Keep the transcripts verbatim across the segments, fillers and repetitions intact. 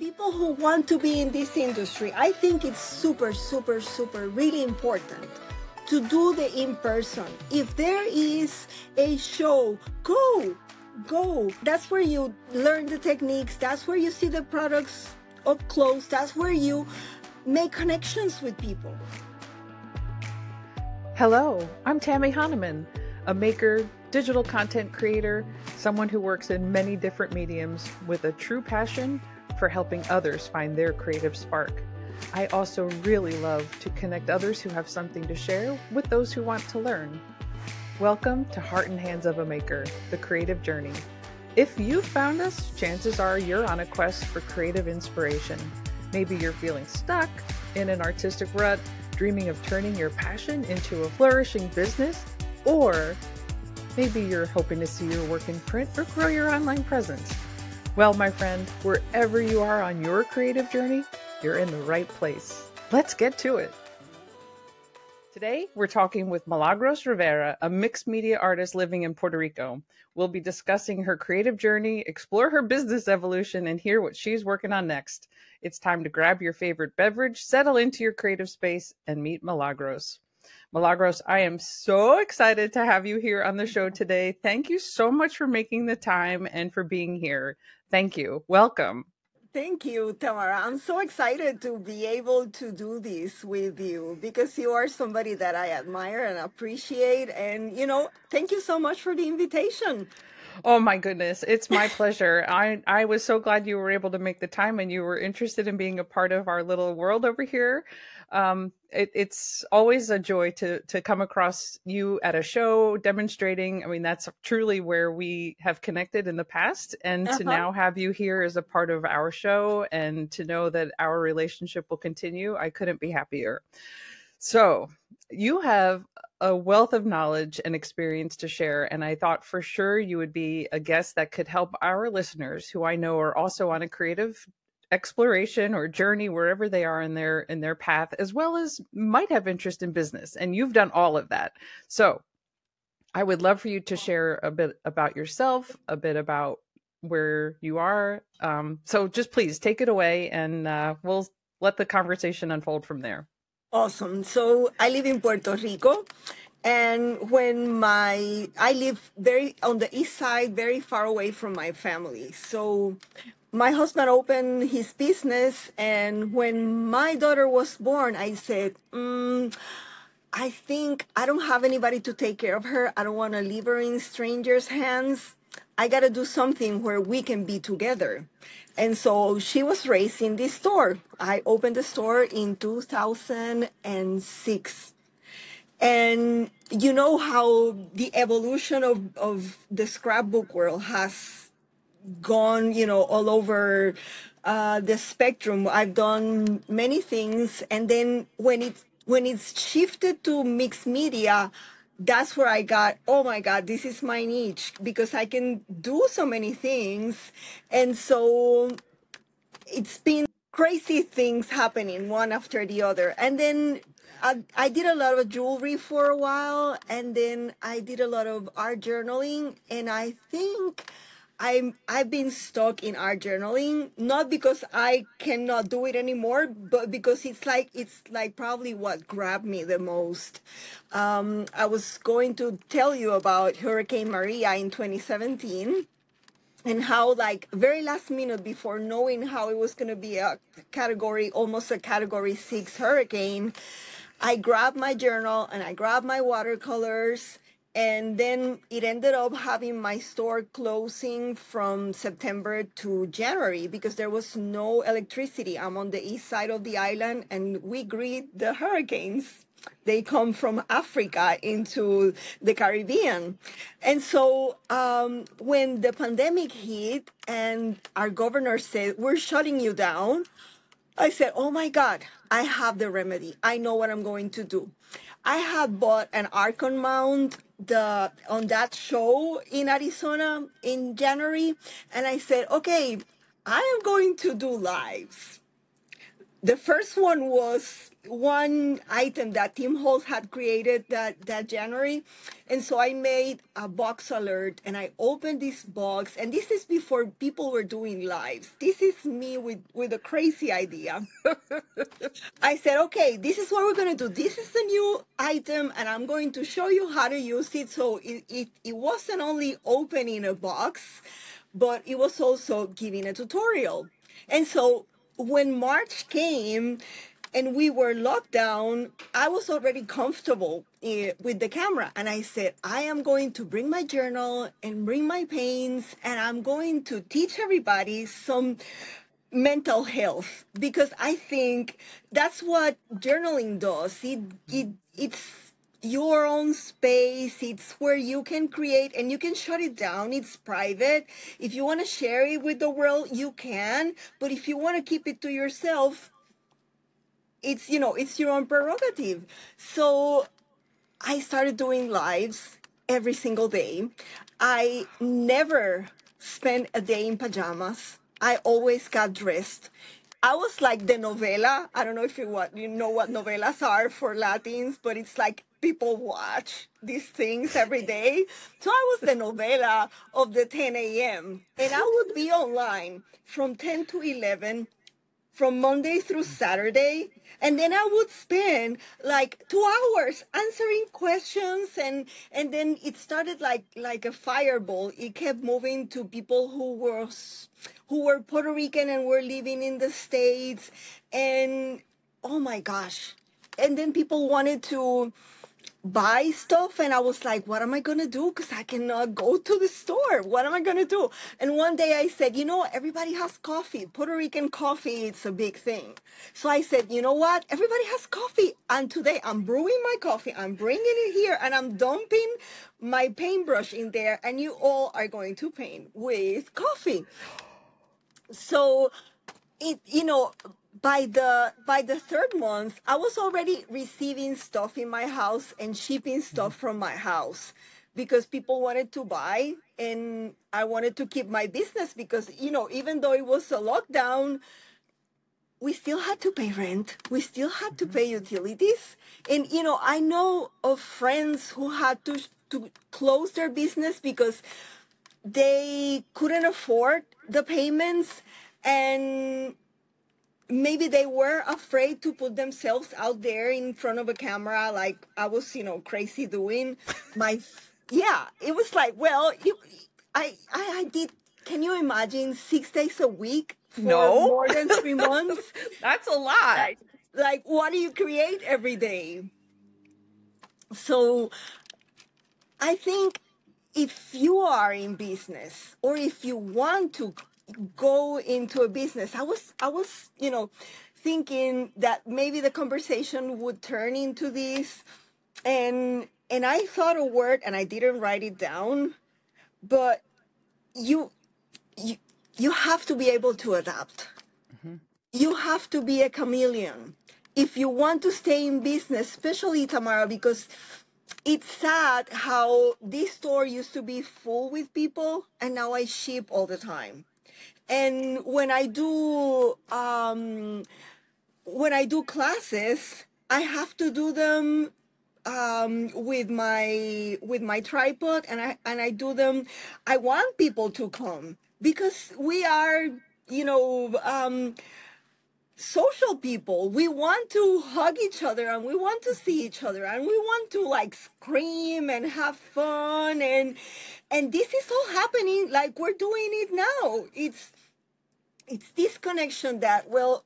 people who want to be in this industry, I think it's super, super, super, really important to do the in-person. If there is a show, go, go. That's where you learn the techniques. That's where you see the products up close. That's where you make connections with people. Hello, I'm Tammy Hahnemann, a maker, digital content creator, someone who works in many different mediums with a true passion for helping others find their creative spark. I also really love to connect others who have something to share with those who want to learn. Welcome to Heart and Hands of a Maker, the creative journey. If you've found us, chances are you're on a quest for creative inspiration. Maybe you're feeling stuck in an artistic rut, dreaming of turning your passion into a flourishing business, or maybe you're hoping to see your work in print or grow your online presence. Well, my friend, wherever you are on your creative journey, you're in the right place. Let's get to it. Today, we're talking with Milagros Rivera, a mixed media artist living in Puerto Rico. We'll be discussing her creative journey, explore her business evolution, and hear what she's working on next. It's time to grab your favorite beverage, settle into your creative space, and meet Milagros. Milagros, I am so excited to have you here on the show today. Thank you so much for making the time and for being here. Thank you. Welcome. Thank you, Tamara. I'm so excited to be able to do this with you because you are somebody that I admire and appreciate. And, you know, thank you so much for the invitation. Oh, my goodness. It's my pleasure. I, I was so glad you were able to make the time and you were interested in being a part of our little world over here. Um, it, it's always a joy to to come across you at a show demonstrating. I mean, that's truly where we have connected in the past. And uh-huh. to now have you here as a part of our show and to know that our relationship will continue, I couldn't be happier. So you have a wealth of knowledge and experience to share. And I thought for sure you would be a guest that could help our listeners who I know are also on a creative exploration or journey wherever they are in their in their path, as well as might have interest in business. And you've done all of that. So I would love for you to share a bit about yourself, a bit about where you are. Um, so just please take it away and uh, we'll let the conversation unfold from there. Awesome. So I live in Puerto Rico. And when my, I live very on the east side, very far away from my family. So my husband opened his business, and when my daughter was born, I said, mm, I think I don't have anybody to take care of her. I don't want to leave her in strangers' hands. I got to do something where we can be together. And so she was raised in this store. I opened the store in two thousand six. And you know how the evolution of, of the scrapbook world has gone, you know, all over uh, the spectrum. I've done many things, and then when it when it's shifted to mixed media, that's where I got, oh my God, this is my niche because I can do so many things, and so it's been crazy things happening one after the other. And then I, I did a lot of jewelry for a while, and then I did a lot of art journaling, and I think I'm, I've been stuck in art journaling, not because I cannot do it anymore, but because it's like it's like probably what grabbed me the most. Um, I was going to tell you about Hurricane Maria in twenty seventeen and how, like, very last minute before knowing how it was going to be a category, almost a category six hurricane, I grabbed my journal and I grabbed my watercolors. And then it ended up having my store closing from September to January because there was no electricity. I'm on the east side of the island, and we greet the hurricanes. They come from Africa into the Caribbean. And so um, when the pandemic hit and our governor said, we're shutting you down, I said, oh my God, I have the remedy. I know what I'm going to do. I had bought an Archon mount the on that show in Arizona in January, and I said, okay, I am going to do lives. The first one was one item that Tim Holtz had created that, that January. And so I made a box alert and I opened this box. And this is before people were doing lives. This is me with, with a crazy idea. I said, okay, this is what we're going to do. This is the new item and I'm going to show you how to use it. So it, it, it wasn't only opening a box, but it was also giving a tutorial. And so when March came and we were locked down, I was already comfortable uh, with the camera. And I said, I am going to bring my journal and bring my paints, and I'm going to teach everybody some mental health, because I think that's what journaling does. It, it, it's your own space. It's where you can create and you can shut it down. It's private. If you want to share it with the world, you can. But if you want to keep it to yourself, it's, you know, it's your own prerogative. So I started doing lives every single day. I never spent a day in pajamas. I always got dressed. I was like the novela. I don't know if you, what, you know what novelas are for Latins, but it's like people watch these things every day. So I was the novela of the ten a m And I would be online from ten to eleven, from Monday through Saturday. And then I would spend like two hours answering questions. And, and then it started like, like a fireball. It kept moving to people who were who were Puerto Rican and were living in the States. And oh my gosh. And then people wanted to buy stuff. And I was like, what am I going to do? Because I cannot go to the store. What am I going to do? And one day I said, you know, everybody has coffee. Puerto Rican coffee, it's a big thing. So I said, you know what? Everybody has coffee. And today I'm brewing my coffee. I'm bringing it here. And I'm dumping my paintbrush in there. And you all are going to paint with coffee. So, it, you know, by the by the third month, I was already receiving stuff in my house and shipping stuff from my house because people wanted to buy, and I wanted to keep my business because, you know, even though it was a lockdown, we still had to pay rent. We still had to pay utilities. And, you know, I know of friends who had to, to close their business because they couldn't afford the payments, and maybe they were afraid to put themselves out there in front of a camera like I was, you know, crazy doing my, yeah, it was like, well, you, I, I, I did, can you imagine six days a week for no. more than three months? That's a lot. Like, like, what do you create every day? So I think if you are in business or if you want to go into a business, I was, I was, you know, thinking that maybe the conversation would turn into this, and and I thought a word and I didn't write it down, but you, you, you have to be able to adapt. Mm-hmm. You have to be a chameleon if you want to stay in business, especially Tamara, because it's sad how this store used to be full with people, and now I ship all the time. And when I do um, when I do classes, I have to do them um, with my with my tripod, and I and I do them. I want people to come because we are, you know, um, social people. We want to hug each other, and we want to see each other, and we want to like scream and have fun, and and this is all happening like we're doing it now. It's. It's this connection that, well,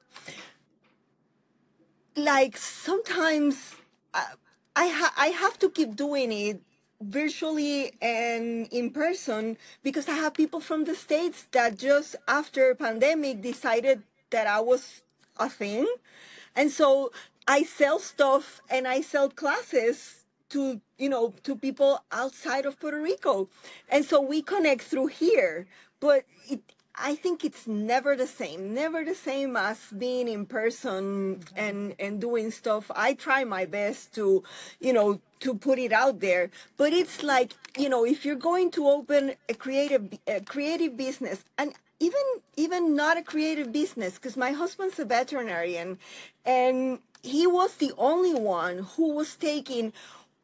like sometimes I, I, ha- I have to keep doing it virtually and in person because I have people from the States that just after pandemic decided that I was a thing. And so I sell stuff and I sell classes to, you know, to people outside of Puerto Rico. And so we connect through here, but it, I think it's never the same, never the same as being in person and, and doing stuff. I try my best to, you know, to put it out there. But it's like, you know, if you're going to open a creative, a creative business, and even even not a creative business, because my husband's a veterinarian, and he was the only one who was taking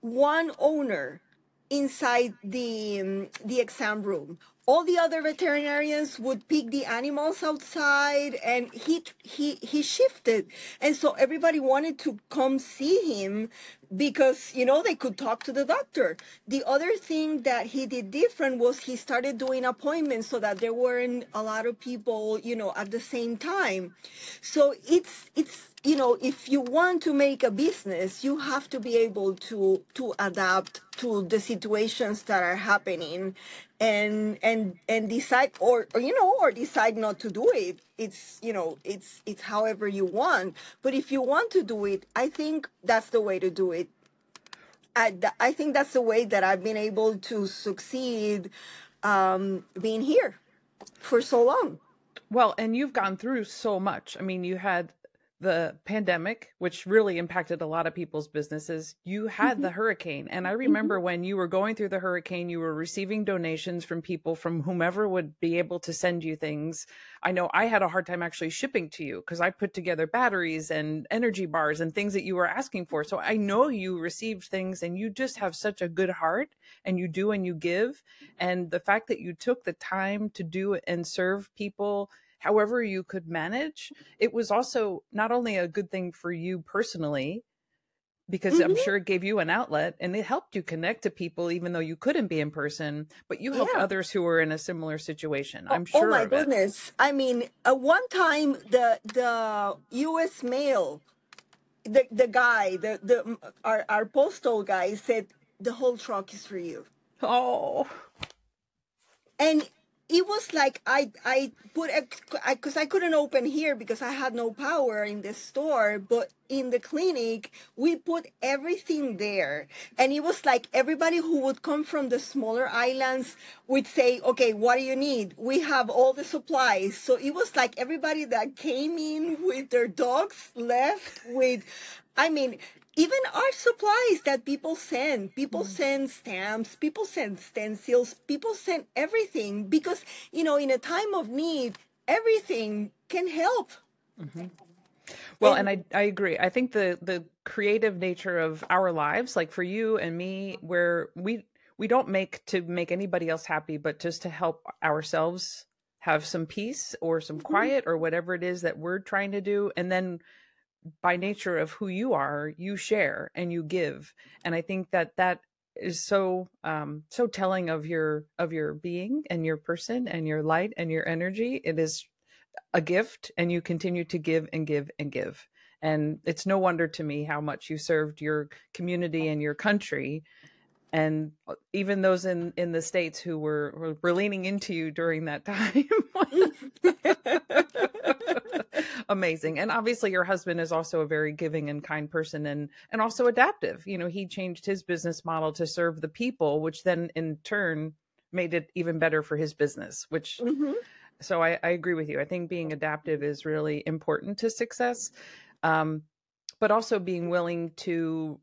one owner inside the um, the exam room. All the other veterinarians would pick the animals outside, and he he he shifted, and so everybody wanted to come see him because, you know, they could talk to the doctor. The other thing that he did different was he started doing appointments so that there weren't a lot of people, you know, at the same time. So it's it's you know, if you want to make a business, you have to be able to to adapt to the situations that are happening, and and and decide, or, or you know, or decide not to do it. It's, you know, it's it's however you want. But if you want to do it, I think that's the way to do it. I I think that's the way that I've been able to succeed, um, being here for so long. Well, and you've gone through so much. I mean, you had the pandemic, which really impacted a lot of people's businesses. You had mm-hmm. the hurricane. And I remember mm-hmm. when you were going through the hurricane, you were receiving donations from people, from whomever would be able to send you things. I know I had a hard time actually shipping to you because I put together batteries and energy bars and things that you were asking for. So I know you received things, and you just have such a good heart, and you do and you give. And the fact that you took the time to do and serve people however you could manage, it was also not only a good thing for you personally, because mm-hmm. I'm sure it gave you an outlet and it helped you connect to people, even though you couldn't be in person, but you helped yeah. others who were in a similar situation. I'm oh, sure. Oh my of goodness. It. I mean, uh, one time the, the U S mail, the, the guy, the, the, our, our postal guy said, the whole truck is for you. Oh. And it was like I, I put, because I, I couldn't open here because I had no power in the store, but in the clinic, we put everything there. And it was like everybody who would come from the smaller islands would say, okay, what do you need? We have all the supplies. So it was like everybody that came in with their dogs left with, I mean, even our supplies that people send, people send stamps, people send stencils, people send everything, because, you know, in a time of need, everything can help. Mm-hmm. Well, and, and I, I agree. I think the, the creative nature of our lives, like for you and me, where we, we don't make to make anybody else happy, but just to help ourselves have some peace or some quiet mm-hmm. or whatever it is that we're trying to do. And then by nature of who you are, you share and you give. And I think that that is so, um, so telling of your, of your being and your person and your light and your energy. It is a gift, and you continue to give and give and give. And it's no wonder to me how much you served your community and your country. And even those in, in the States who were, were leaning into you during that time. Amazing. And obviously your husband is also a very giving and kind person, and, and also adaptive. You know, he changed his business model to serve the people, which then in turn made it even better for his business, which, mm-hmm. so I, I agree with you. I think being adaptive is really important to success, um, but also being willing to,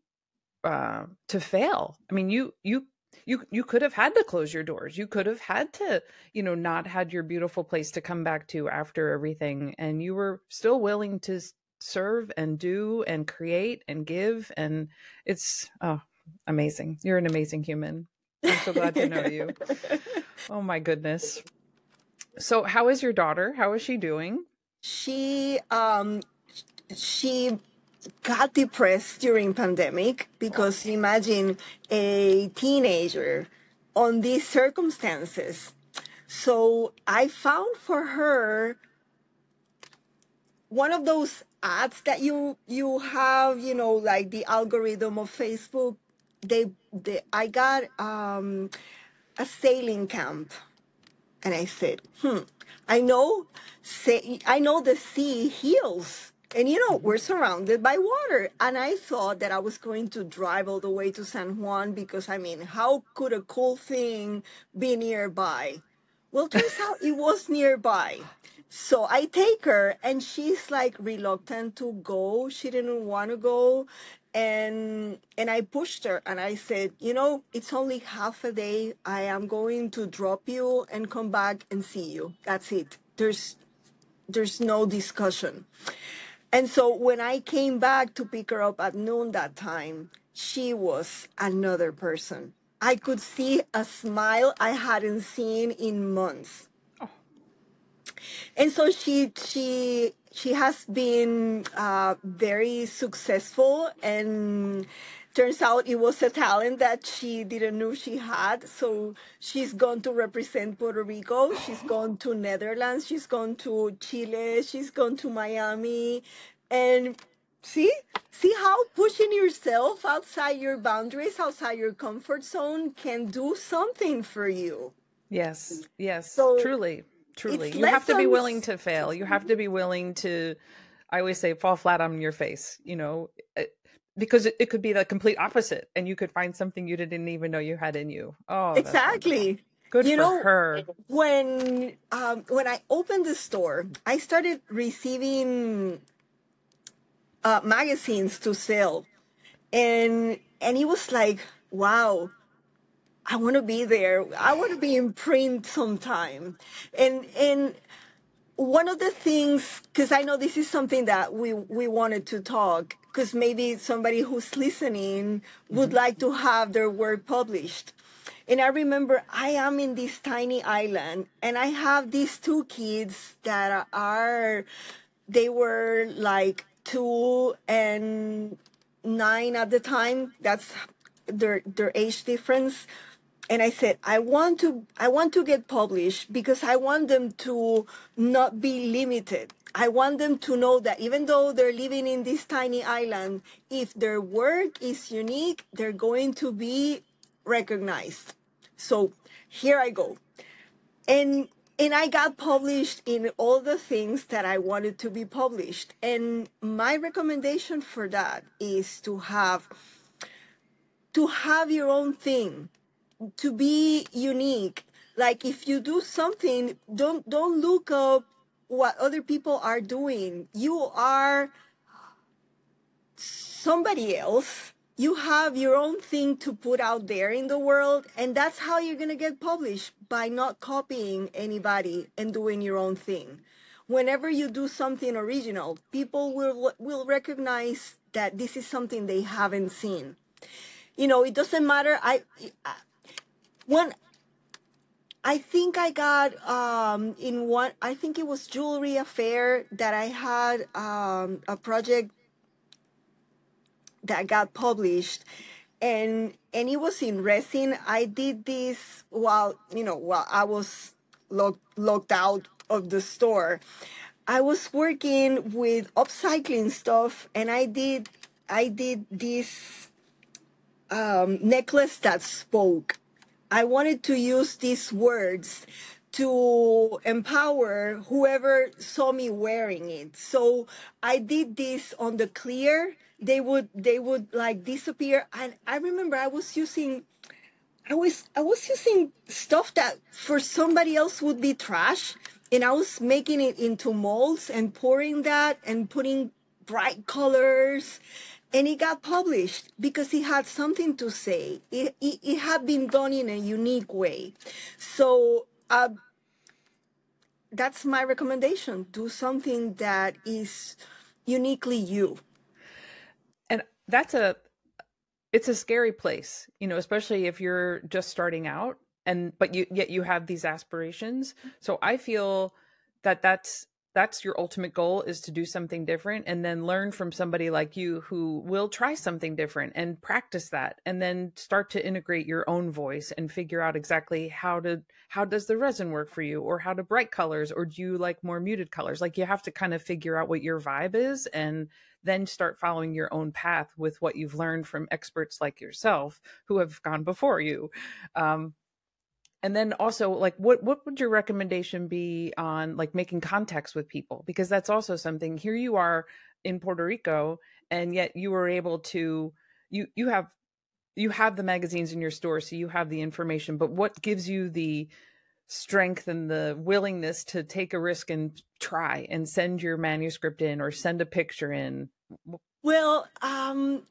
uh, to fail. I mean, you, you, You you could have had to close your doors. You could have had to, you know, not had your beautiful place to come back to after everything. And you were still willing to serve and do and create and give. And it's oh, amazing. You're an amazing human. I'm so glad to know you. Oh, my goodness. So how is your daughter? How is she doing? She um she... got depressed during pandemic, because imagine a teenager on these circumstances. So I found for her one of those ads that you you have, you know, like the algorithm of Facebook. They, they I got um, a sailing camp, and I said, hmm, I know, say, I know the sea heals. And, you know, we're surrounded by water. And I thought that I was going to drive all the way to San Juan because, I mean, how could a cool thing be nearby? Well, turns out it was nearby. So I take her, and she's like reluctant to go. She didn't want to go. And and I pushed her, and I said, you know, it's only half a day. I am going to drop you and come back and see you. That's it. there's there's no discussion. And so when I came back to pick her up at noon that time, she was another person. I could see a smile I hadn't seen in months. Oh. And so she she she has been uh, very successful, and turns out it was a talent that she didn't know she had. So she's gone to represent Puerto Rico. She's gone to Netherlands. She's gone to Chile. She's gone to Miami. And see, see how pushing yourself outside your boundaries, outside your comfort zone can do something for you. Yes, yes, so truly, truly. You have to be willing to fail. You have to be willing to, I always say, fall flat on your face, you know, because it could be the complete opposite, and you could find something you didn't even know you had in you. Oh, exactly. Good you for know, her. When um, when I opened the store, I started receiving uh, magazines to sell, and and it was like, wow, I want to be there. I want to be in print sometime, and and. One of the things, because I know this is something that we, we wanted to talk, because maybe somebody who's listening would mm-hmm. like to have their work published. And I remember I am in this tiny island, and I have these two kids that are, they were like two and nine at the time. That's their their age difference. And I said, I want to I want to get published because I want them to not be limited. I want them to know that even though they're living in this tiny island, if their work is unique, they're going to be recognized. So here I go. And and I got published in all the things that I wanted to be published. And my recommendation for that is to have to have your own thing. To be unique. Like if you do something, don't don't look up what other people are doing. You are somebody else. You have your own thing to put out there in the world, and that's how you're gonna get published, by not copying anybody and doing your own thing. Whenever you do something original, people will will recognize that this is something they haven't seen. You know, it doesn't matter. I, I when I think I got um, in one, I think it was jewelry affair that I had um, a project that got published, and and it was in resin. I did this while you know while I was locked locked out of the store. I was working with upcycling stuff, and I did I did this. Um, necklace that spoke. I wanted to use these words to empower whoever saw me wearing it. So I did this on the clear. They would they would like disappear. And I remember I was using I was I was using stuff that for somebody else would be trash, and I was making it into molds and pouring that and putting bright colors. And it got published because it had something to say. It, it, it had been done in a unique way. So uh, that's my recommendation. Do something that is uniquely you. And that's a, it's a scary place, you know, especially if you're just starting out and, but you, yet you have these aspirations. So I feel that that's, that's your ultimate goal, is to do something different and then learn from somebody like you who will try something different and practice that, and then start to integrate your own voice and figure out exactly how to, how does the resin work for you, or how to bright colors, or do you like more muted colors? Like you have to kind of figure out what your vibe is and then start following your own path with what you've learned from experts like yourself who have gone before you. Um, And then also, like, what, what would your recommendation be on like making contacts with people? Because that's also something. Here you are in Puerto Rico, and yet you were able to, you, you have, you have the magazines in your store, so you have the information, but what gives you the strength and the willingness to take a risk and try and send your manuscript in or send a picture in? Well, um,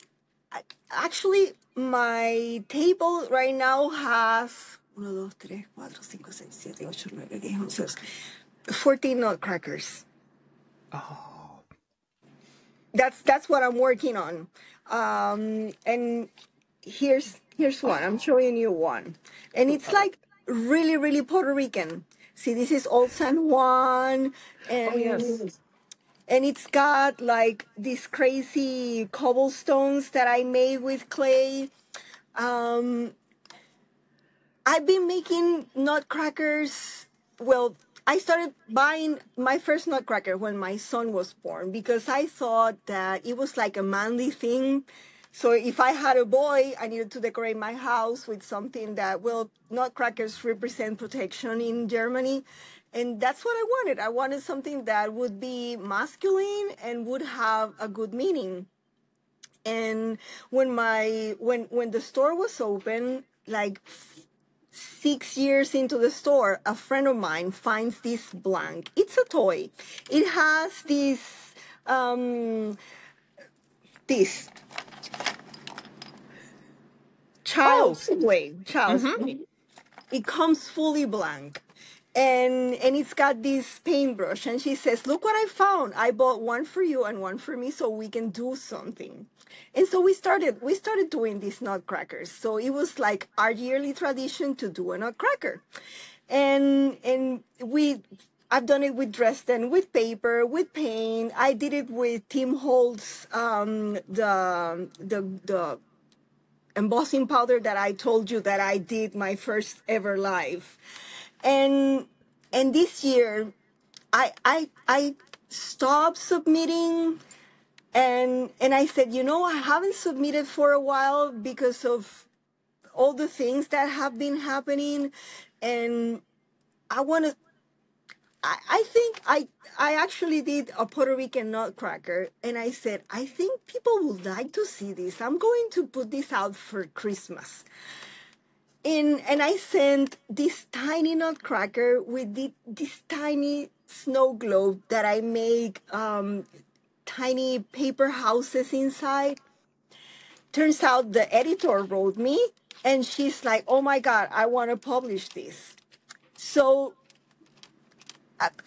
actually my table right now has fourteen nutcrackers. Oh. That's that's what I'm working on. Um, and here's here's one. I'm showing you one. And it's like really, really Puerto Rican. See, this is Old San Juan. And, oh, yes. And it's got like these crazy cobblestones that I made with clay. Um, I've been making nutcrackers. Well, I started buying my first nutcracker when my son was born because I thought that it was like a manly thing. So if I had a boy, I needed to decorate my house with something that, well, nutcrackers represent protection in Germany. And that's what I wanted. I wanted something that would be masculine and would have a good meaning. And when my when when the store was open, like six years into the store, a friend of mine finds this blank. It's a toy. It has this um, this. Child's oh. play. Child's mm-hmm. play. It comes fully blank. And and it's got this paintbrush. And she says, look what I found. I bought one for you and one for me so we can do something. And so we started we started doing these nutcrackers. So it was like our yearly tradition to do a nutcracker. And and we I've done it with Dresden, with paper, with paint. I did it with Tim Holtz, um, the the the embossing powder that I told you that I did my first ever live. And and this year I I I stopped submitting and and I said, you know, I haven't submitted for a while because of all the things that have been happening, and I wanna I, I think I I actually did a Puerto Rican nutcracker, and I said, I think people would like to see this. I'm going to put this out for Christmas. And, and I sent this tiny nutcracker with the, this tiny snow globe that I make um, tiny paper houses inside. Turns out the editor wrote me, and she's like, oh, my God, I want to publish this. So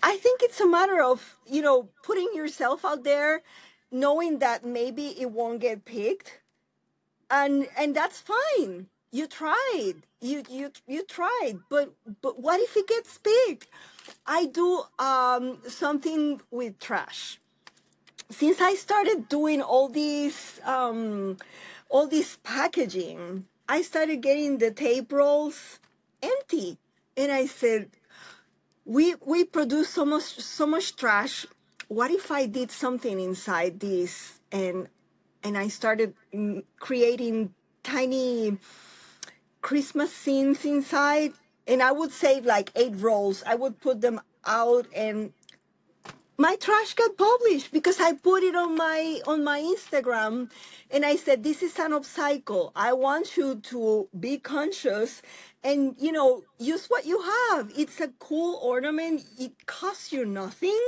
I think it's a matter of, you know, putting yourself out there, knowing that maybe it won't get picked. And and that's fine. You tried. You you you tried. But but what if it gets picked? I do um, something with trash. Since I started doing all these um, all this packaging, I started getting the tape rolls empty. And I said, We we produce so much so much trash. What if I did something inside this, and and I started creating tiny Christmas scenes inside? And I would save like eight rolls. I would put them out, and my trash got published because I put it on my on my Instagram, and I said, this is an upcycle. I want you to be conscious and, you know, use what you have. It's a cool ornament. It costs you nothing,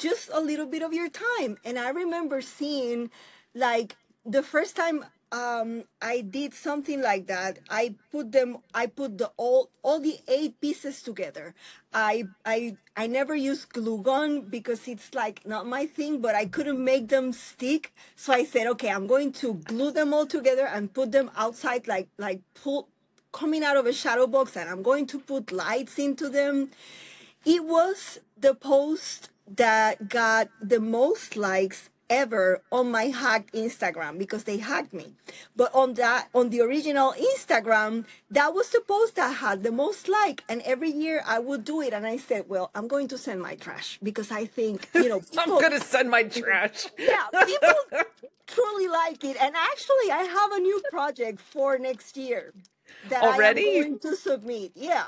just a little bit of your time. And I remember seeing, like, the first time um, I did something like that, I put them, I put the all, all the eight pieces together. I, I, I never used glue gun because it's like not my thing, but I couldn't make them stick. So I said, okay, I'm going to glue them all together and put them outside, like, like pull, coming out of a shadow box, and I'm going to put lights into them. It was the post that got the most likes ever on my hacked Instagram because they hacked me. But on that, on the original Instagram, that was the post that had the most like. And every year I would do it. And I said, well, I'm going to send my trash because I think, you know, people, I'm going to send my trash. Yeah, people truly like it. And actually, I have a new project for next year that already I am going to submit. Yeah.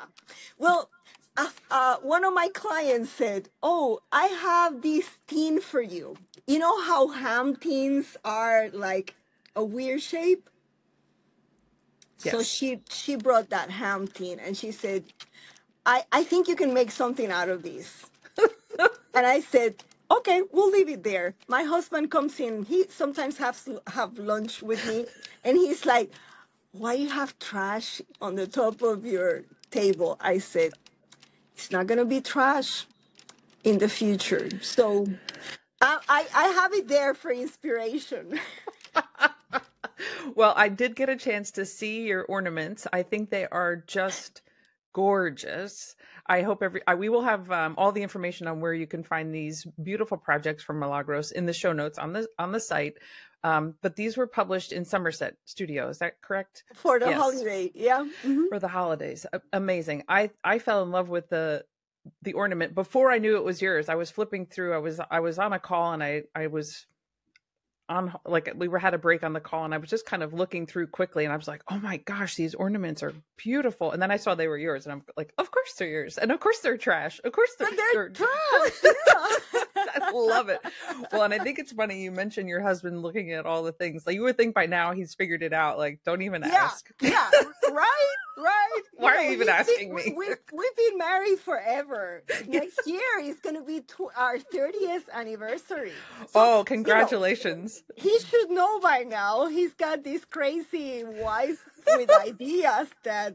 Well, uh, uh, one of my clients said, oh, I have this tin for you. You know how ham tins are like a weird shape? Yes. So she, she brought that ham tin, and she said, I, I think you can make something out of this. And I said, okay, we'll leave it there. My husband comes in. He sometimes has to have lunch with me, and he's like, why you have trash on the top of your table? I said, it's not going to be trash. in the future. So I, I, I have it there for inspiration. Well, I did get a chance to see your ornaments. I think they are just gorgeous. I hope every, I, we will have um, all the information on where you can find these beautiful projects from Milagros in the show notes on the, on the site. Um, but these were published in Somerset Studio. Is that correct? For the yes. holiday. Yeah. Mm-hmm. For the holidays. A- amazing. I, I fell in love with the, the ornament before I knew it was yours. I was flipping through, I was, I was on a call and I, I was on like, we were had a break on the call and I was just kind of looking through quickly and I was like, oh my gosh, these ornaments are beautiful. And then I saw they were yours and I'm like, of course they're yours. And of course they're trash. Of course they're, they're, they're trash. I love it. Well, and I think it's funny. You mentioned your husband looking at all the things. Like you would think by now he's figured it out. Like, don't even yeah, ask. Yeah. Right. Right. Why you know, are you even asking been, me? We, we've been married forever. Next year is going to be tw- our thirtieth anniversary. So, oh, congratulations. You know, he should know by now. He's got this crazy wife with ideas that...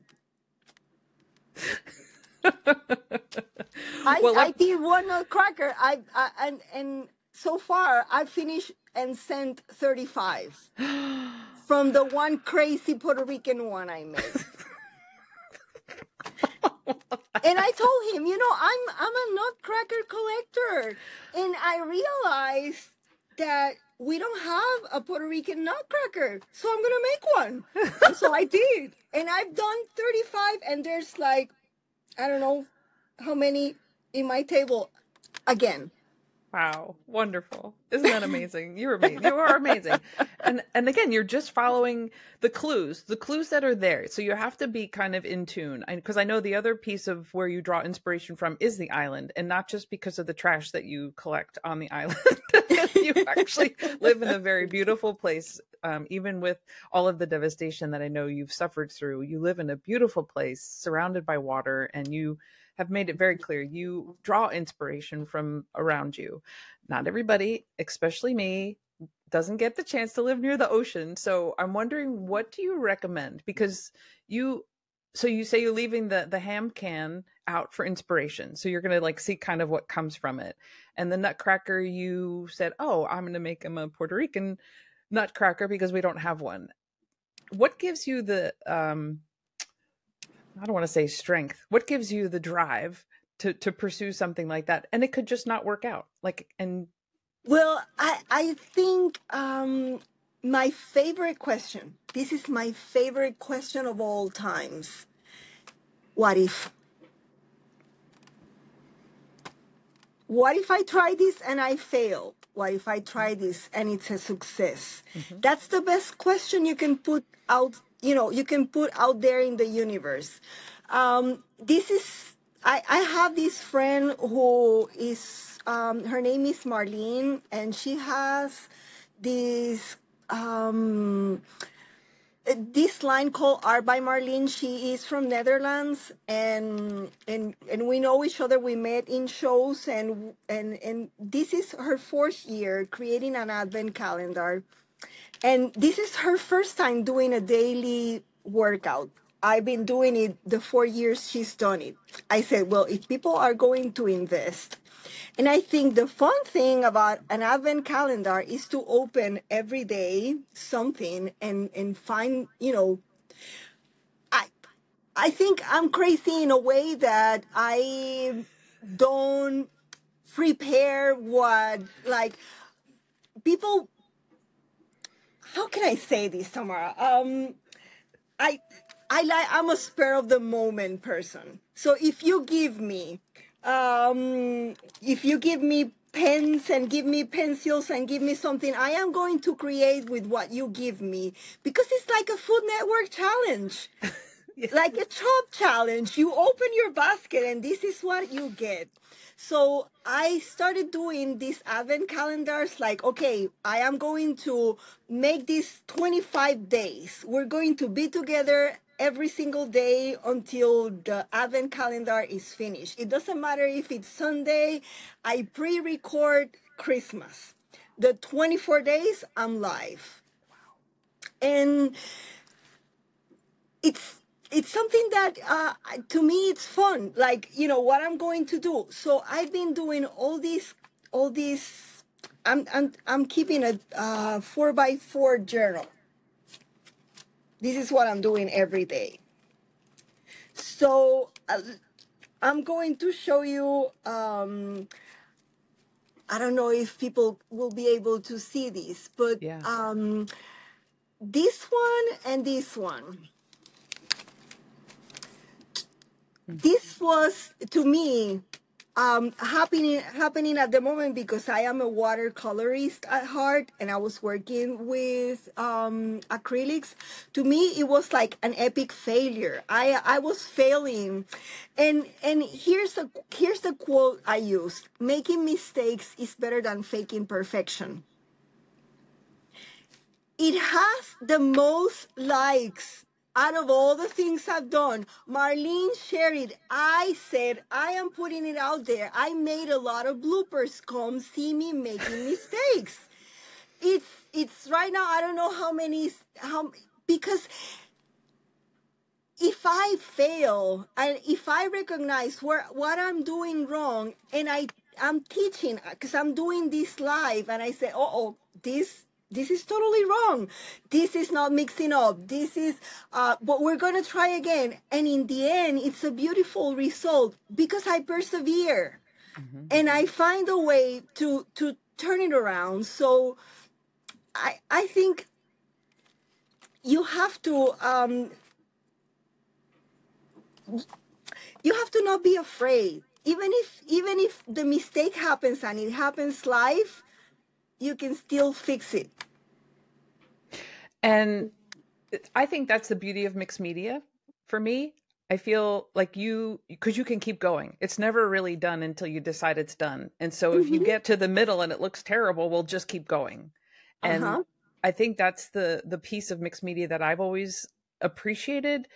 I, well, I did one nut cracker. I, I and and so far I finished and sent thirty-five from the one crazy Puerto Rican one I made. And I told him, you know, I'm I'm a nut cracker collector, and I realized that we don't have a Puerto Rican nutcracker, so I'm gonna make one. And so I did, and I've done thirty-five, and there's like, I don't know how many in my table again. Wow. Wonderful. Isn't that amazing? You're amazing. You are amazing. And and again, you're just following the clues, the clues that are there. So you have to be kind of in tune. Because I, I know the other piece of where you draw inspiration from is the island, and not just because of the trash that you collect on the island. You actually live in a very beautiful place. Um, even with all of the devastation that I know you've suffered through, you live in a beautiful place surrounded by water, and you have made it very clear you draw inspiration from around you. Not everybody, especially me, doesn't get the chance to live near the ocean. So I'm wondering, what do you recommend? Because you, so you say you're leaving the, the ham can out for inspiration. So you're going to like see kind of what comes from it. And the nutcracker, you said, oh, I'm going to make him a Puerto Rican nutcracker because we don't have one. What gives you the, um, I don't want to say strength. What gives you the drive to, to pursue something like that? And it could just not work out. Like, and well, I, I think um, my favorite question, this is my favorite question of all times. What if? What if I try this and I fail? What if I try this and it's a success? Mm-hmm. That's the best question you can put out you know, you can put out there in the universe. Um, this is, I, I have this friend who is, um, her name is Marlene, and she has this, um, this line called Art by Marlene. She is from Netherlands, and, and, and we know each other. We met in shows, and, and, and this is her fourth year creating an advent calendar. And this is her first time doing a daily workout. I've been doing it the four years she's done it. I said, well, if people are going to invest, and I think the fun thing about an advent calendar is to open every day something and, and find, you know, I I think I'm crazy in a way that I don't prepare what, like, people... How can I say this, Tamara? Um, I, I like, I'm a spur of the moment person. So if you give me, um, if you give me pens and give me pencils and give me something, I am going to create with what you give me, because it's like a Food Network challenge, yes. Like a chop challenge. You open your basket and this is what you get. So I started doing these advent calendars like, okay, I am going to make these twenty-five days. We're going to be together every single day until the advent calendar is finished. It doesn't matter if it's Sunday, I pre-record Christmas. The twenty-four days, I'm live. Wow. And it's it's something that, uh, to me, it's fun. Like, you know, what I'm going to do. So I've been doing all these, all these, I'm, I'm, I'm keeping a uh, four by four journal. This is what I'm doing every day. So uh, I'm going to show you, um, I don't know if people will be able to see this, but yeah. um, this one and this one. This was, to me, um, happening happening at the moment because I am a watercolorist at heart, and I was working with um, acrylics. To me, it was like an epic failure. I I was failing, and and here's a here's the quote I used: "Making mistakes is better than faking perfection." It has the most likes. Out of all the things I've done, Marlene shared it. I said, I am putting it out there. I made a lot of bloopers. Come see me making mistakes. It's, it's right now, I don't know how many, how, because if I fail, and if I recognize where, what I'm doing wrong, and I, I'm teaching, because I'm doing this live, and I say, uh oh, this This is totally wrong. This is not mixing up. This is, uh, but we're going to try again. And in the end, it's a beautiful result because I persevere mm-hmm. and I find a way to, to turn it around. So I, I think you have to, um, you have to not be afraid. Even if, even if the mistake happens and it happens live, you can still fix it. And I think that's the beauty of mixed media. For me, I feel like you, because you can keep going. It's never really done until you decide it's done. And so if mm-hmm. you get to the middle and it looks terrible, we'll just keep going. And uh-huh. I think that's the the piece of mixed media that I've always appreciated,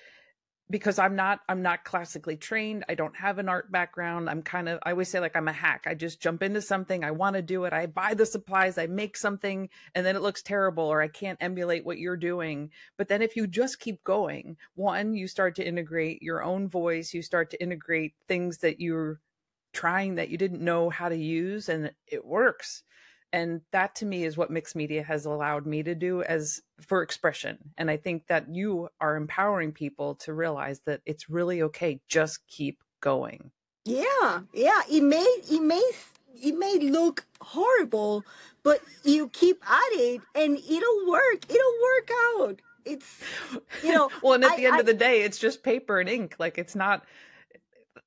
because I'm not, I'm not classically trained. I don't have an art background. I'm kind of, I always say like, I'm a hack. I just jump into something. I want to do it. I buy the supplies, I make something, and then it looks terrible, or I can't emulate what you're doing. But then if you just keep going, one, you start to integrate your own voice. You start to integrate things that you're trying that you didn't know how to use, and it works. And that to me is what mixed media has allowed me to do as for expression. And I think that you are empowering people to realize that it's really okay. Just keep going. Yeah. Yeah. It may, it may, it may look horrible, but you keep at it and it'll work. It'll work out. It's, you know, well, and at I, the end I, of the day, it's just paper and ink. Like it's not,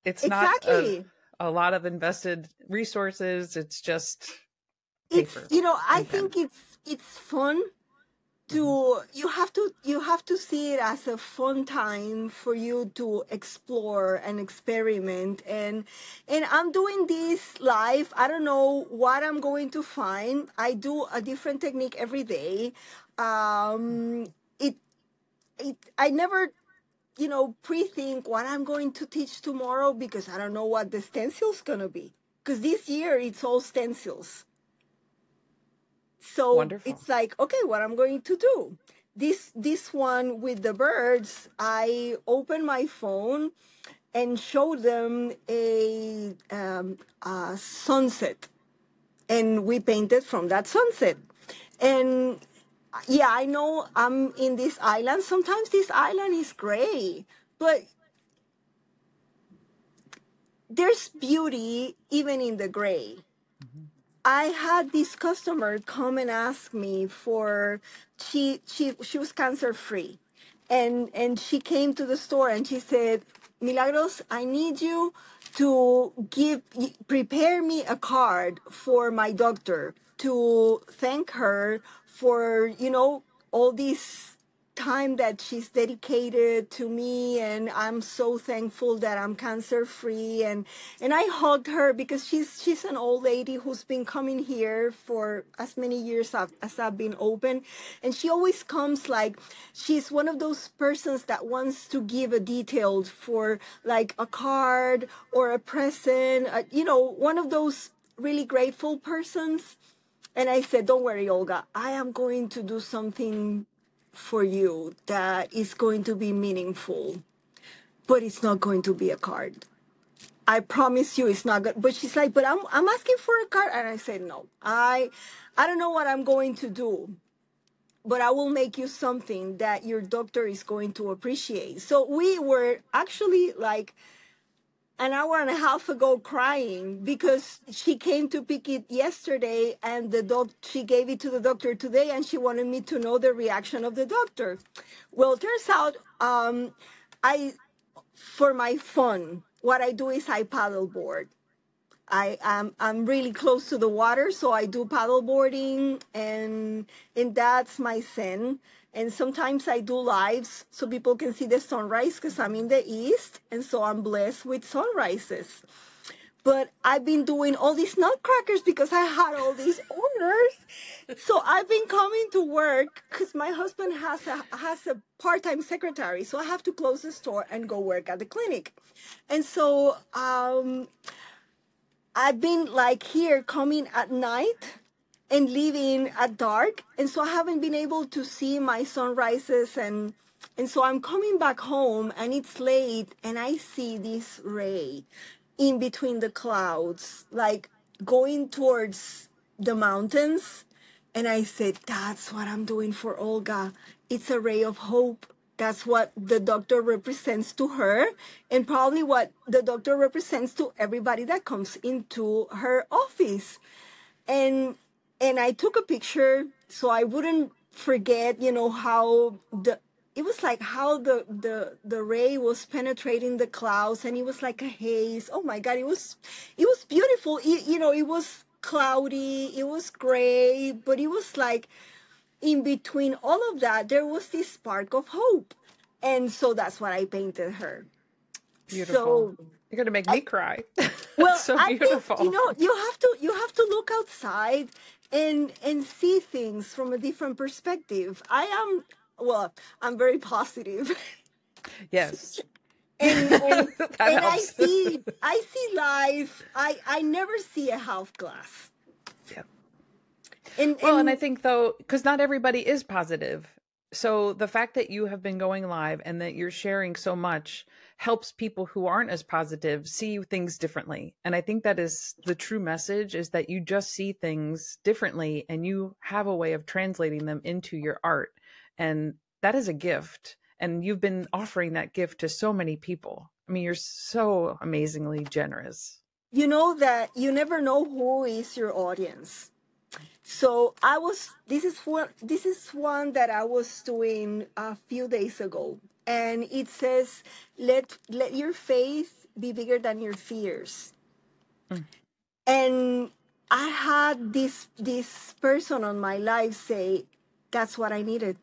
it's exactly. not a, a lot of invested resources. It's just, It's, you know, I think it's, it's fun to, you have to, you have to see it as a fun time for you to explore and experiment. And, and I'm doing this live. I don't know what I'm going to find. I do a different technique every day. Um, it, it, I never, you know, pre-think what I'm going to teach tomorrow, because I don't know what the stencil's going to be. Because this year it's all stencils. So Wonderful. It's like, okay, what I'm going to do. This this one with the birds, I opened my phone and showed them a, um, a sunset. And we painted from that sunset. And yeah, I know I'm in this island. Sometimes this island is gray, but there's beauty even in the gray. Mm-hmm. I had this customer come and ask me for, she she she was cancer free, and and she came to the store and she said, Milagros, I need you to give prepare me a card for my doctor to thank her for, you know, all this time that she's dedicated to me, and I'm so thankful that I'm cancer free. And and I hugged her because she's she's an old lady who's been coming here for as many years as, as I've been open, and she always comes like she's one of those persons that wants to give a detailed for like a card or a present, uh, you know, one of those really grateful persons. And I said, don't worry, Olga, I am going to do something for you that is going to be meaningful but it's not going to be a card. I promise you it's not good. But she's like, but I'm, I'm asking for a card. And I said, no, I, I don't know what I'm going to do, but I will make you something that your doctor is going to appreciate. So we were actually like an hour and a half ago crying because she came to pick it yesterday and the doc she gave it to the doctor today, and she wanted me to know the reaction of the doctor. Well, it turns out um, I, for my fun, what I do is I paddleboard. I am I'm, I'm really close to the water, so I do paddleboarding, and and that's my zen. And sometimes I do lives so people can see the sunrise because I'm in the east, and so I'm blessed with sunrises. But I've been doing all these nutcrackers because I had all these orders. So I've been coming to work because my husband has a, has a part-time secretary. So I have to close the store and go work at the clinic. And so um, I've been like here coming at night and leaving at dark. And so I haven't been able to see my sunrises. And, and so I'm coming back home and it's late and I see this ray in between the clouds, like going towards the mountains. And I said, that's what I'm doing for Olga. It's a ray of hope. That's what the doctor represents to her, and probably what the doctor represents to everybody that comes into her office. And, and I took a picture so I wouldn't forget, you know, how the, it was like how the, the, the ray was penetrating the clouds, and it was like a haze. Oh my God, it was, it was beautiful. It, you know, it was cloudy, it was gray, but it was like in between all of that, there was this spark of hope. And so that's what I painted her. Beautiful. So, you're going to make I, me cry. Well, so beautiful. I think, you know, you have to, you have to look outside and, and see things from a different perspective. I am... Well, I'm very positive. Yes. and and, and I see I see life. I, I never see a half glass. Yeah. And, well, and, and I think, though, because not everybody is positive. So the fact that you have been going live and that you're sharing so much helps people who aren't as positive see things differently. And I think that is the true message, is that you just see things differently and you have a way of translating them into your art. And that is a gift. And you've been offering that gift to so many people. I mean, you're so amazingly generous. You know that you never know who is your audience. So I was, this is one, this is one that I was doing a few days ago. And it says, let, let your faith be bigger than your fears. Mm. And I had this, this person on my life say, that's what I needed.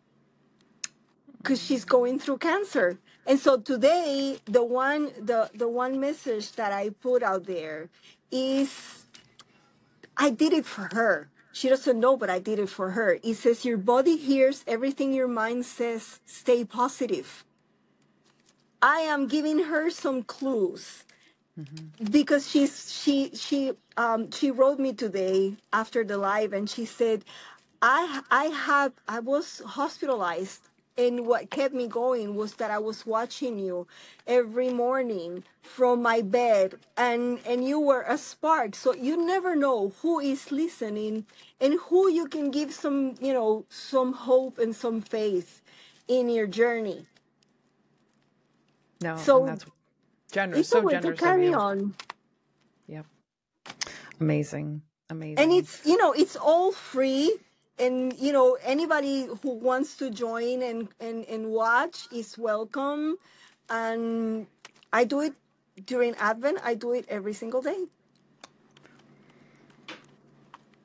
Because she's going through cancer. And so today, the one the, the one message that I put out there is, I did it for her. She doesn't know, but I did it for her. It says, your body hears everything your mind says. Stay positive. I am giving her some clues. Mm-hmm. Because she's, she, she, um, she wrote me today after the live, and she said, I, I, have, I was hospitalized. And what kept me going was that I was watching you every morning from my bed, and, and you were a spark. So you never know who is listening and who you can give some, you know, some hope and some faith in your journey. No, so and that's generous. It's so a way generous to carry on. Yep. Amazing. Amazing. And it's, you know, it's all free. And, you know, anybody who wants to join and, and, and watch is welcome. And I do it during Advent. I do it every single day.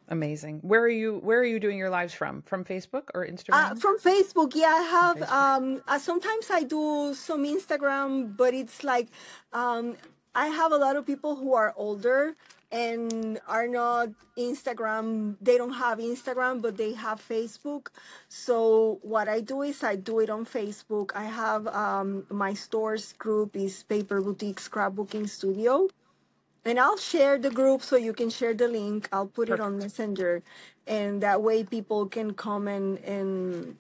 Amazing. Where are you, where are you doing your lives from? From Facebook or Instagram? Uh, from Facebook. Yeah, I have. Um, uh, sometimes I do some Instagram, but it's like um, I have a lot of people who are older and are not Instagram, they don't have Instagram, but they have Facebook. So what I do is I do it on Facebook. I have um, my store's group is Paper Boutique Scrapbooking Studio. And I'll share the group so you can share the link. I'll put Perfect. It on Messenger. And that way people can come and, and,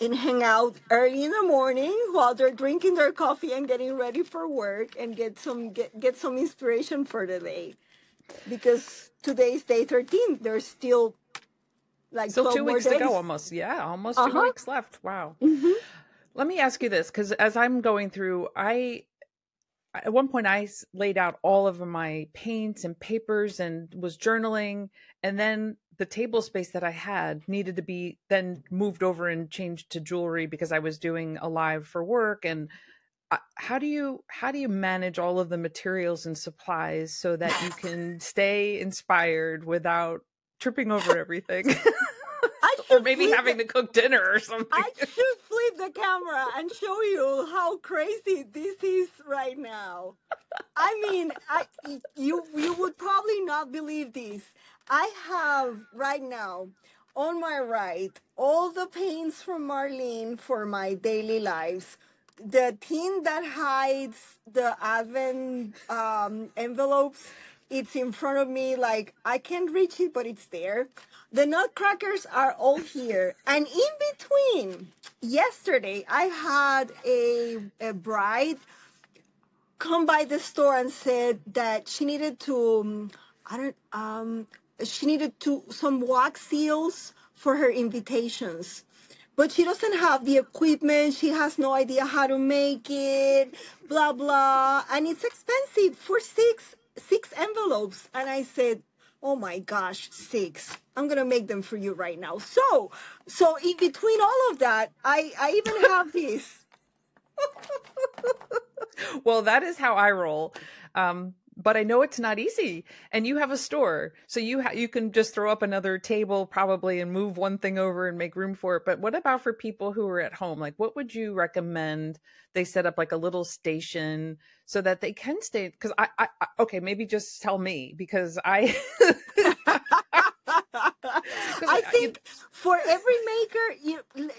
and hang out early in the morning while they're drinking their coffee and getting ready for work, and get some get, get some inspiration for the day. Because today is day thirteen. There's still like so two weeks to go almost. Yeah, almost uh-huh. two weeks left. Wow. Mm-hmm. Let me ask you this, because as I'm going through, I at one point I laid out all of my paints and papers and was journaling, and then the table space that I had needed to be then moved over and changed to jewelry because I was doing a live for work. And how do you how do you manage all of the materials and supplies so that you can stay inspired without tripping over everything? Or maybe having the, to cook dinner or something. I should flip the camera and show you how crazy this is right now. I mean, I you you would probably not believe this. I have right now on my right all the paints from Marlene for my daily lives. The tin that hides the Advent um, envelopes, it's in front of me. Like, I can't reach it, but it's there. The nutcrackers are all here. And in between, yesterday, I had a, a bride come by the store and said that she needed to, I don't, um, she needed to some wax seals for her invitations. But she doesn't have the equipment. She has no idea how to make it, blah, blah. And it's expensive for six, six envelopes. And I said, oh my gosh, six. I'm going to make them for you right now. So, so in between all of that, I, I even have this. Well, that is how I roll. Um, but I know it's not easy, and you have a store, so you ha- you can just throw up another table probably and move one thing over and make room for it. But what about for people who are at home? Like, what would you recommend they set up, like a little station so that they can stay? Because I, I, I, okay, maybe just tell me, because I, I think for every maker, you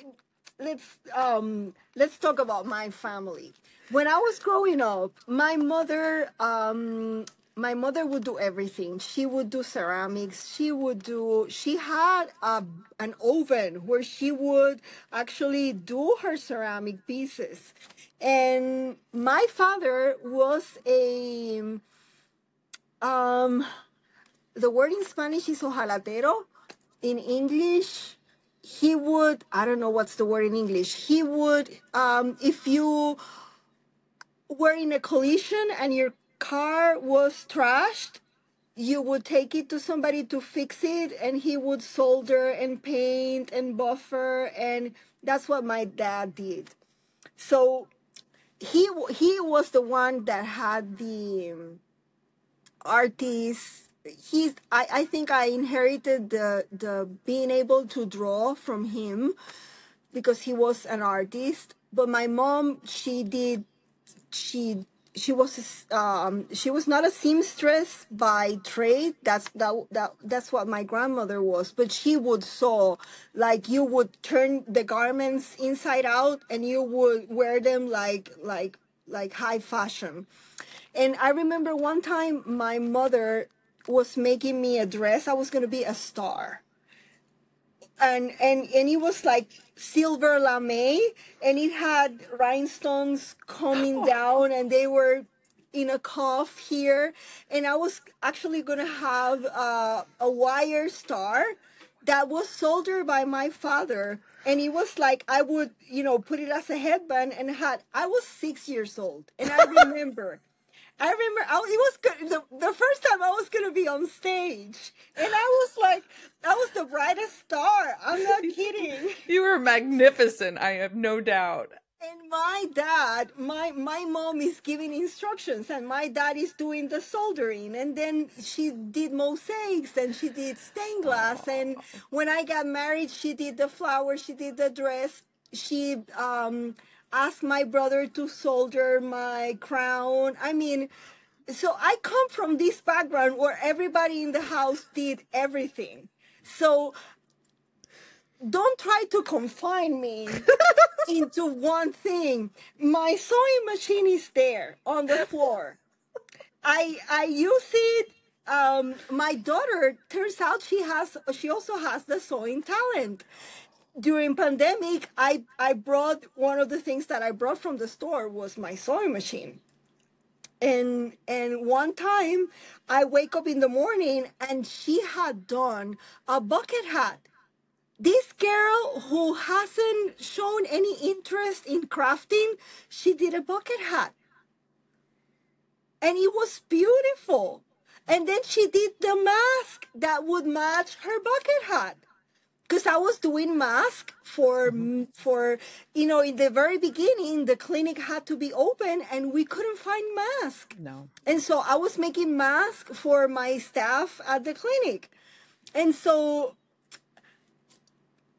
let's um let's talk about my family. When I was growing up, my mother, um, my mother would do everything. She would do ceramics. She would do. She had a, an oven where she would actually do her ceramic pieces. And my father was a. Um, the word in Spanish is hojalatero. In English, he would. I don't know what's the word in English. He would. Um, if you. Were in a collision and your car was trashed, you would take it to somebody to fix it, and he would solder and paint and buffer, and that's what my dad did. So he he was the one that had the artist. He's I, I think I inherited the the being able to draw from him because he was an artist. But my mom, she did. She she was um, she was not a seamstress by trade. That's that, that that's what my grandmother was. But she would sew, like you would turn the garments inside out, and you would wear them like like like high fashion. And I remember one time my mother was making me a dress. I was going to be a star. And, and and it was like silver lame, and it had rhinestones coming down, and they were in a cuff here. And I was actually going to have uh, a wire star that was soldered by my father. And it was like I would, you know, put it as a headband and had, I was six years old. And I remember, I remember, I, it was the, the first time I was going to be on stage. And I was like, that was the brightest star. I'm not kidding. You were magnificent. I have no doubt. And my dad, my, my mom is giving instructions, and my dad is doing the soldering. And then she did mosaics, and she did stained glass. Aww. And when I got married, she did the flowers. She did the dress. She um, asked my brother to solder my crown. I mean... So I come from this background where everybody in the house did everything. So don't try to confine me into one thing. My sewing machine is there on the floor. I I use it. Um, my daughter, turns out she has she also has the sewing talent. during pandemic, I, I brought, one of the things that I brought from the store was my sewing machine. And, and one time I wake up in the morning and she had done a bucket hat. This girl who hasn't shown any interest in crafting, she did a bucket hat. And it was beautiful. And then she did the mask that would match her bucket hat. Because I was doing masks for, mm-hmm. for, you know, in the very beginning, the clinic had to be open and we couldn't find masks. No. And so I was making masks for my staff at the clinic. And so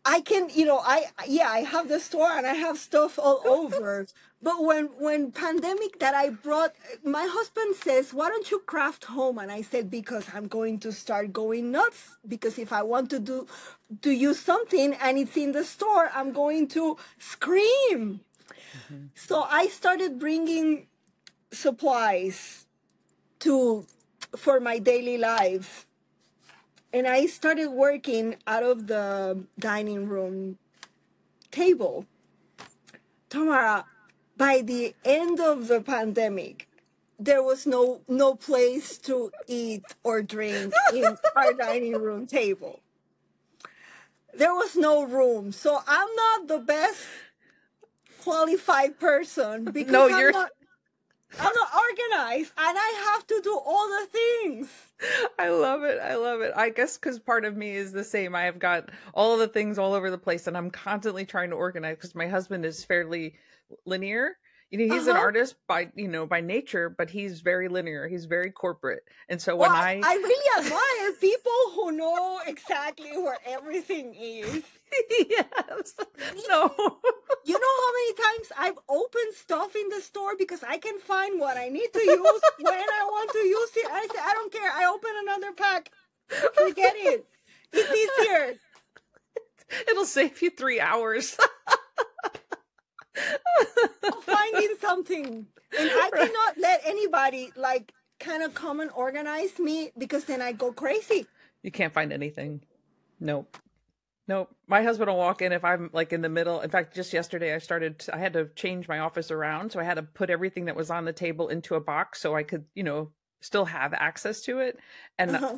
I can, you know, I, yeah, I have the store and I have stuff all over. But when, when pandemic that I brought, my husband says, why don't you craft home? And I said, because I'm going to start going nuts, because if I want to do, to use something and it's in the store, I'm going to scream. Mm-hmm. So I started bringing supplies to, for my daily life. And I started working out of the dining room table. Tamara, by the end of the pandemic, there was no no place to eat or drink in our dining room table. There was no room. So I'm not the best qualified person because no, I'm, you're... Not, I'm not organized and I have to do all the things. I love it. I love it. I guess because part of me is the same. I have got all the things all over the place and I'm constantly trying to organize because my husband is fairly... linear, you know, he's uh-huh. an artist by you know by nature, but he's very linear. He's very corporate, and so when well, I, I really admire people who know exactly where everything is. Yes, no, you know how many times I've opened stuff in the store because I can find what I need to use when I want to use it. I say I don't care. I open another pack. Forget it. It's easier. It'll save you three hours. Finding something, and I right. cannot let anybody like kind of come and organize me because then I go crazy. You can't find anything. Nope. Nope. My husband will walk in if I'm like in the middle. In fact, just yesterday I started, I had to change my office around. So I had to put everything that was on the table into a box so I could, you know, still have access to it. And uh-huh.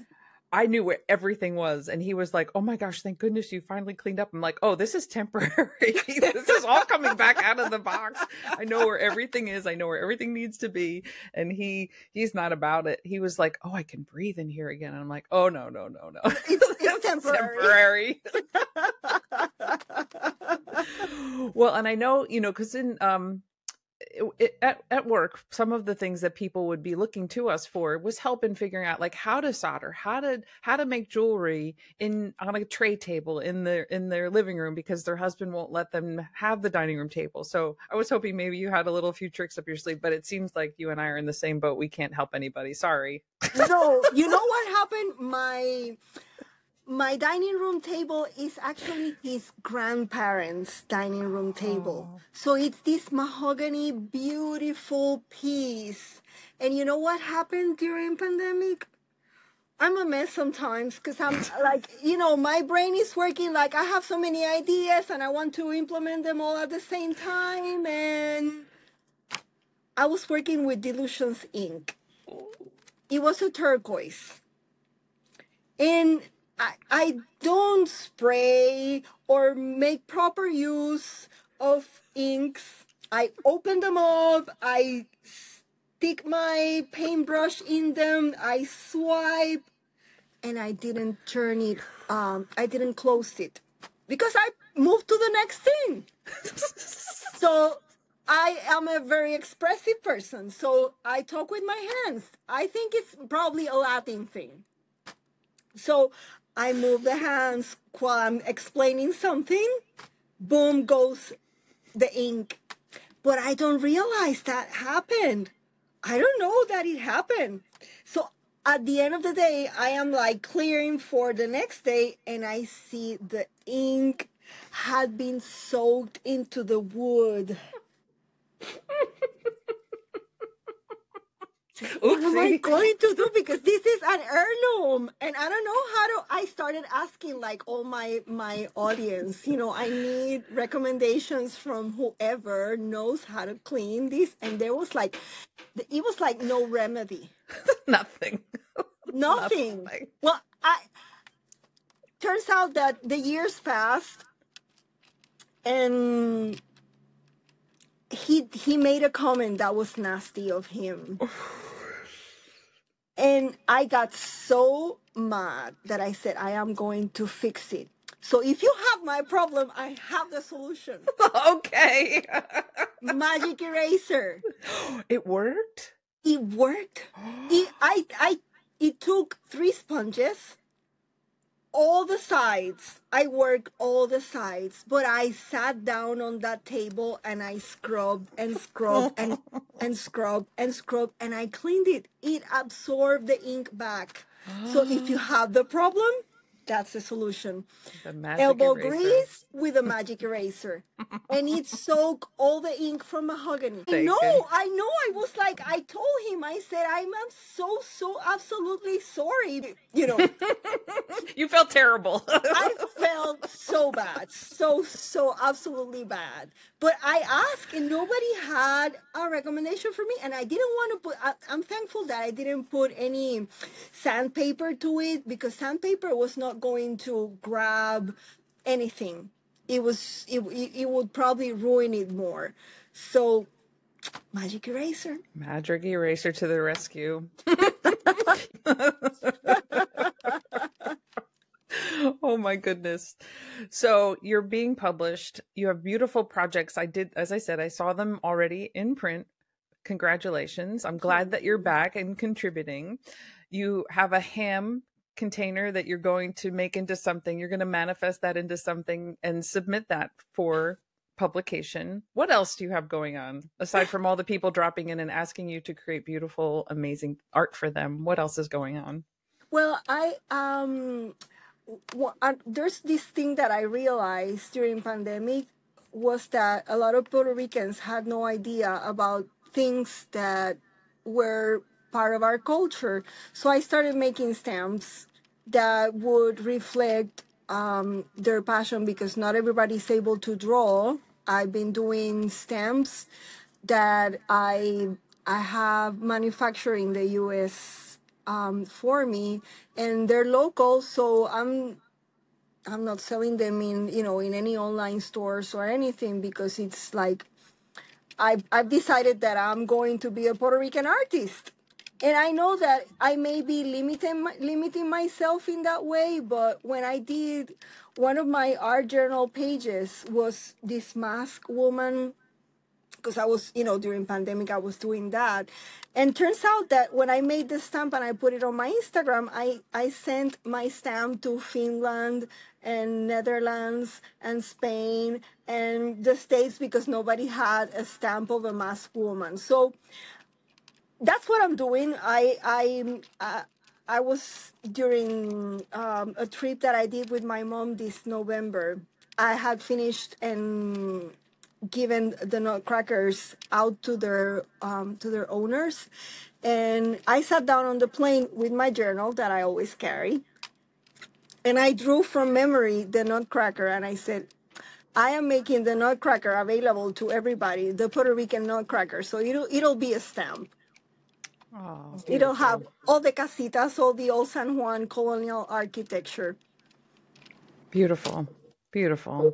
I knew where everything was. And he was like, oh my gosh, thank goodness you finally cleaned up. I'm like, oh, this is temporary. This is all coming back out of the box. I know where everything is. I know where everything needs to be. And he, he's not about it. He was like, oh, I can breathe in here again. And I'm like, oh no, no, no, no. It's, it's temporary. temporary. Well, and I know, you know, cause in, um, It, it, at, at work, some of the things that people would be looking to us for was help in figuring out like how to solder, how to how to make jewelry in on a tray table in their in their living room because their husband won't let them have the dining room table. So I was hoping maybe you had a little few tricks up your sleeve, but it seems like you and I are in the same boat. We can't help anybody. Sorry. No, you know what happened? My my dining room table is actually his grandparents' dining room table. Aww. So it's this mahogany, beautiful piece. And you know what happened during pandemic? I'm a mess sometimes because I'm like, you know, my brain is working like I have so many ideas and I want to implement them all at the same time. And I was working with Dylusions ink. It was a turquoise. And I, I don't spray or make proper use of inks. I open them up. I stick my paintbrush in them. I swipe, and I didn't turn it. Um, I didn't close it because I moved to the next thing. So I am a very expressive person. So I talk with my hands. I think it's probably a Latin thing. So I move the hands while I'm explaining something, boom goes the ink. But I don't realize that happened. I don't know that it happened. So at the end of the day, I am like clearing for the next day and I see the ink had been soaked into the wood. What am I going to do? Because this is an heirloom, and I don't know how to. I started asking like all my my audience, you know, I need recommendations from whoever knows how to clean this, and there was like, it was like no remedy, nothing, nothing. nothing. Well, I turns out that the years passed, and he he made a comment that was nasty of him. And I got so mad that I said, I am going to fix it. So if you have my problem, I have the solution. Okay. Magic eraser. It worked? It worked. It, I, I, it took three sponges, all the sides. I worked all the sides, but I sat down on that table and I scrubbed and scrubbed and, and scrubbed and scrubbed and I cleaned it. It absorbed the ink back. Oh. So if you have the problem, that's the solution. The magic elbow eraser. Grease with a magic eraser. And it soaked all the ink from mahogany. I know, I know. I was like, I told him, I said, I'm, I'm so, so absolutely sorry. You know. You felt terrible. I felt so bad. So, so absolutely bad. But I asked and nobody had a recommendation for me. And I didn't want to put, I, I'm thankful that I didn't put any sandpaper to it, because sandpaper was not going to grab anything. It was it, it would probably ruin it more. So magic eraser. Magic eraser to the rescue. Oh my goodness. So you're being published. You have beautiful projects. I did, as I said, I saw them already in print. Congratulations. I'm glad that you're back and contributing. You have a ham container that you're going to make into something. You're going to manifest that into something and submit that for publication. What else do you have going on aside from all the people dropping in and asking you to create beautiful, amazing art for them? What else is going on? Well, I um, well, uh, there's this thing that I realized during pandemic was that a lot of Puerto Ricans had no idea about things that were part of our culture. So I started making stamps that would reflect um, their passion, because not everybody's able to draw. I've been doing stamps that I I have manufactured in the U S um, for me, and they're local, so I'm I'm not selling them in you know in any online stores or anything, because it's like I've I've decided that I'm going to be a Puerto Rican artist. And I know that I may be limiting, limiting myself in that way, but when I did, one of my art journal pages was this mask woman, because I was, you know, during pandemic, I was doing that. And turns out that when I made the stamp and I put it on my Instagram, I, I sent my stamp to Finland and Netherlands and Spain and the States, because nobody had a stamp of a mask woman. So that's what I'm doing. I I uh, I was during um, a trip that I did with my mom this November. I had finished and given the nutcrackers out to their um, to their owners, and I sat down on the plane with my journal that I always carry, and I drew from memory the nutcracker, and I said, I am making the nutcracker available to everybody, the Puerto Rican nutcracker. So it'll it'll be a stamp. Oh, it'll have all the casitas, all the old San Juan colonial architecture. Beautiful, beautiful.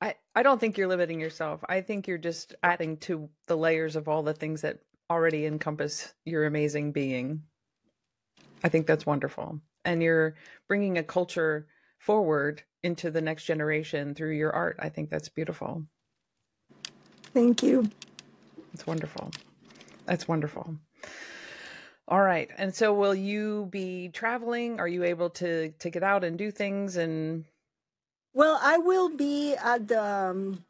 I, I don't think you're limiting yourself. I think you're just adding to the layers of all the things that already encompass your amazing being. I think that's wonderful. And you're bringing a culture forward into the next generation through your art. I think that's beautiful. Thank you. It's wonderful. That's wonderful. All right. And so will you be traveling? Are you able to, to get out and do things? And well, I will be at the, um,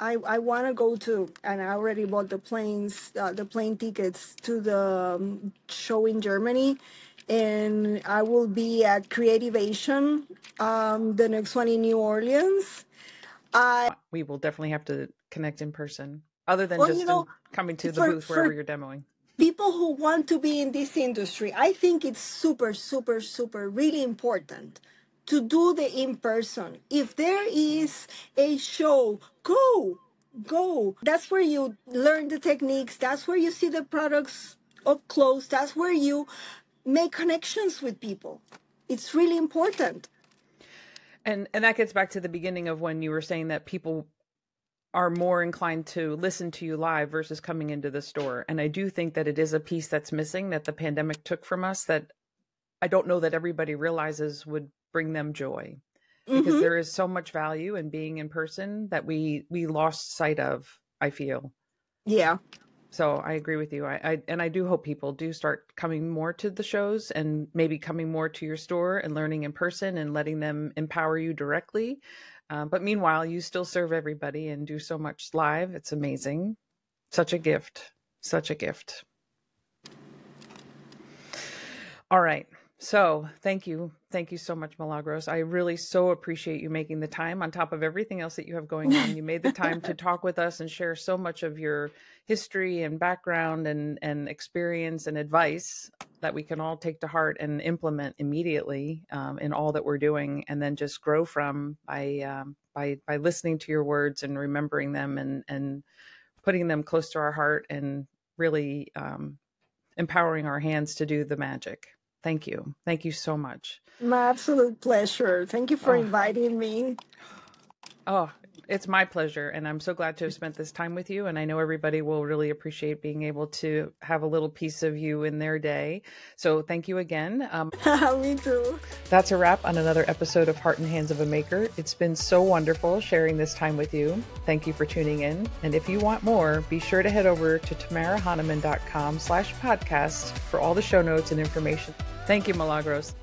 I, I want to go to, and I already bought the planes, uh, the plane tickets to the um, show in Germany. And I will be at Creativation, um, the next one in New Orleans. I We will definitely have to connect in person, other than well, just you know, in, coming to the for, booth wherever for, you're demoing. people who want to be in this industry, I think it's super, super, super, really important to do the in-person. If there is a show, go, go. That's where you learn the techniques. That's where you see the products up close. That's where you make connections with people. It's really important. And and that gets back to the beginning of when you were saying that people are more inclined to listen to you live versus coming into the store. And I do think that it is a piece that's missing that the pandemic took from us that I don't know that everybody realizes would bring them joy, because mm-hmm. there is so much value in being in person that we, we lost sight of, I feel. Yeah. So I agree with you. I, I and I do hope people do start coming more to the shows and maybe coming more to your store and learning in person and letting them empower you directly. Uh, but meanwhile, you still serve everybody and do so much live. It's amazing. Such a gift. Such a gift. All right. So thank you. Thank you so much, Milagros. I really so appreciate you making the time on top of everything else that you have going on. You made the time to talk with us and share so much of your history and background and, and experience and advice that we can all take to heart and implement immediately um, in all that we're doing, and then just grow from by, um, by, by listening to your words and remembering them and, and putting them close to our heart and really um, empowering our hands to do the magic. Thank you. Thank you so much. My absolute pleasure. Thank you for oh. inviting me. Oh, it's my pleasure. And I'm so glad to have spent this time with you. And I know everybody will really appreciate being able to have a little piece of you in their day. So thank you again. Um, me too. That's a wrap on another episode of Heart and Hands of a Maker. It's been so wonderful sharing this time with you. Thank you for tuning in. And if you want more, be sure to head over to tamara hahnemann dot com slash podcast for all the show notes and information. Thank you, Milagros.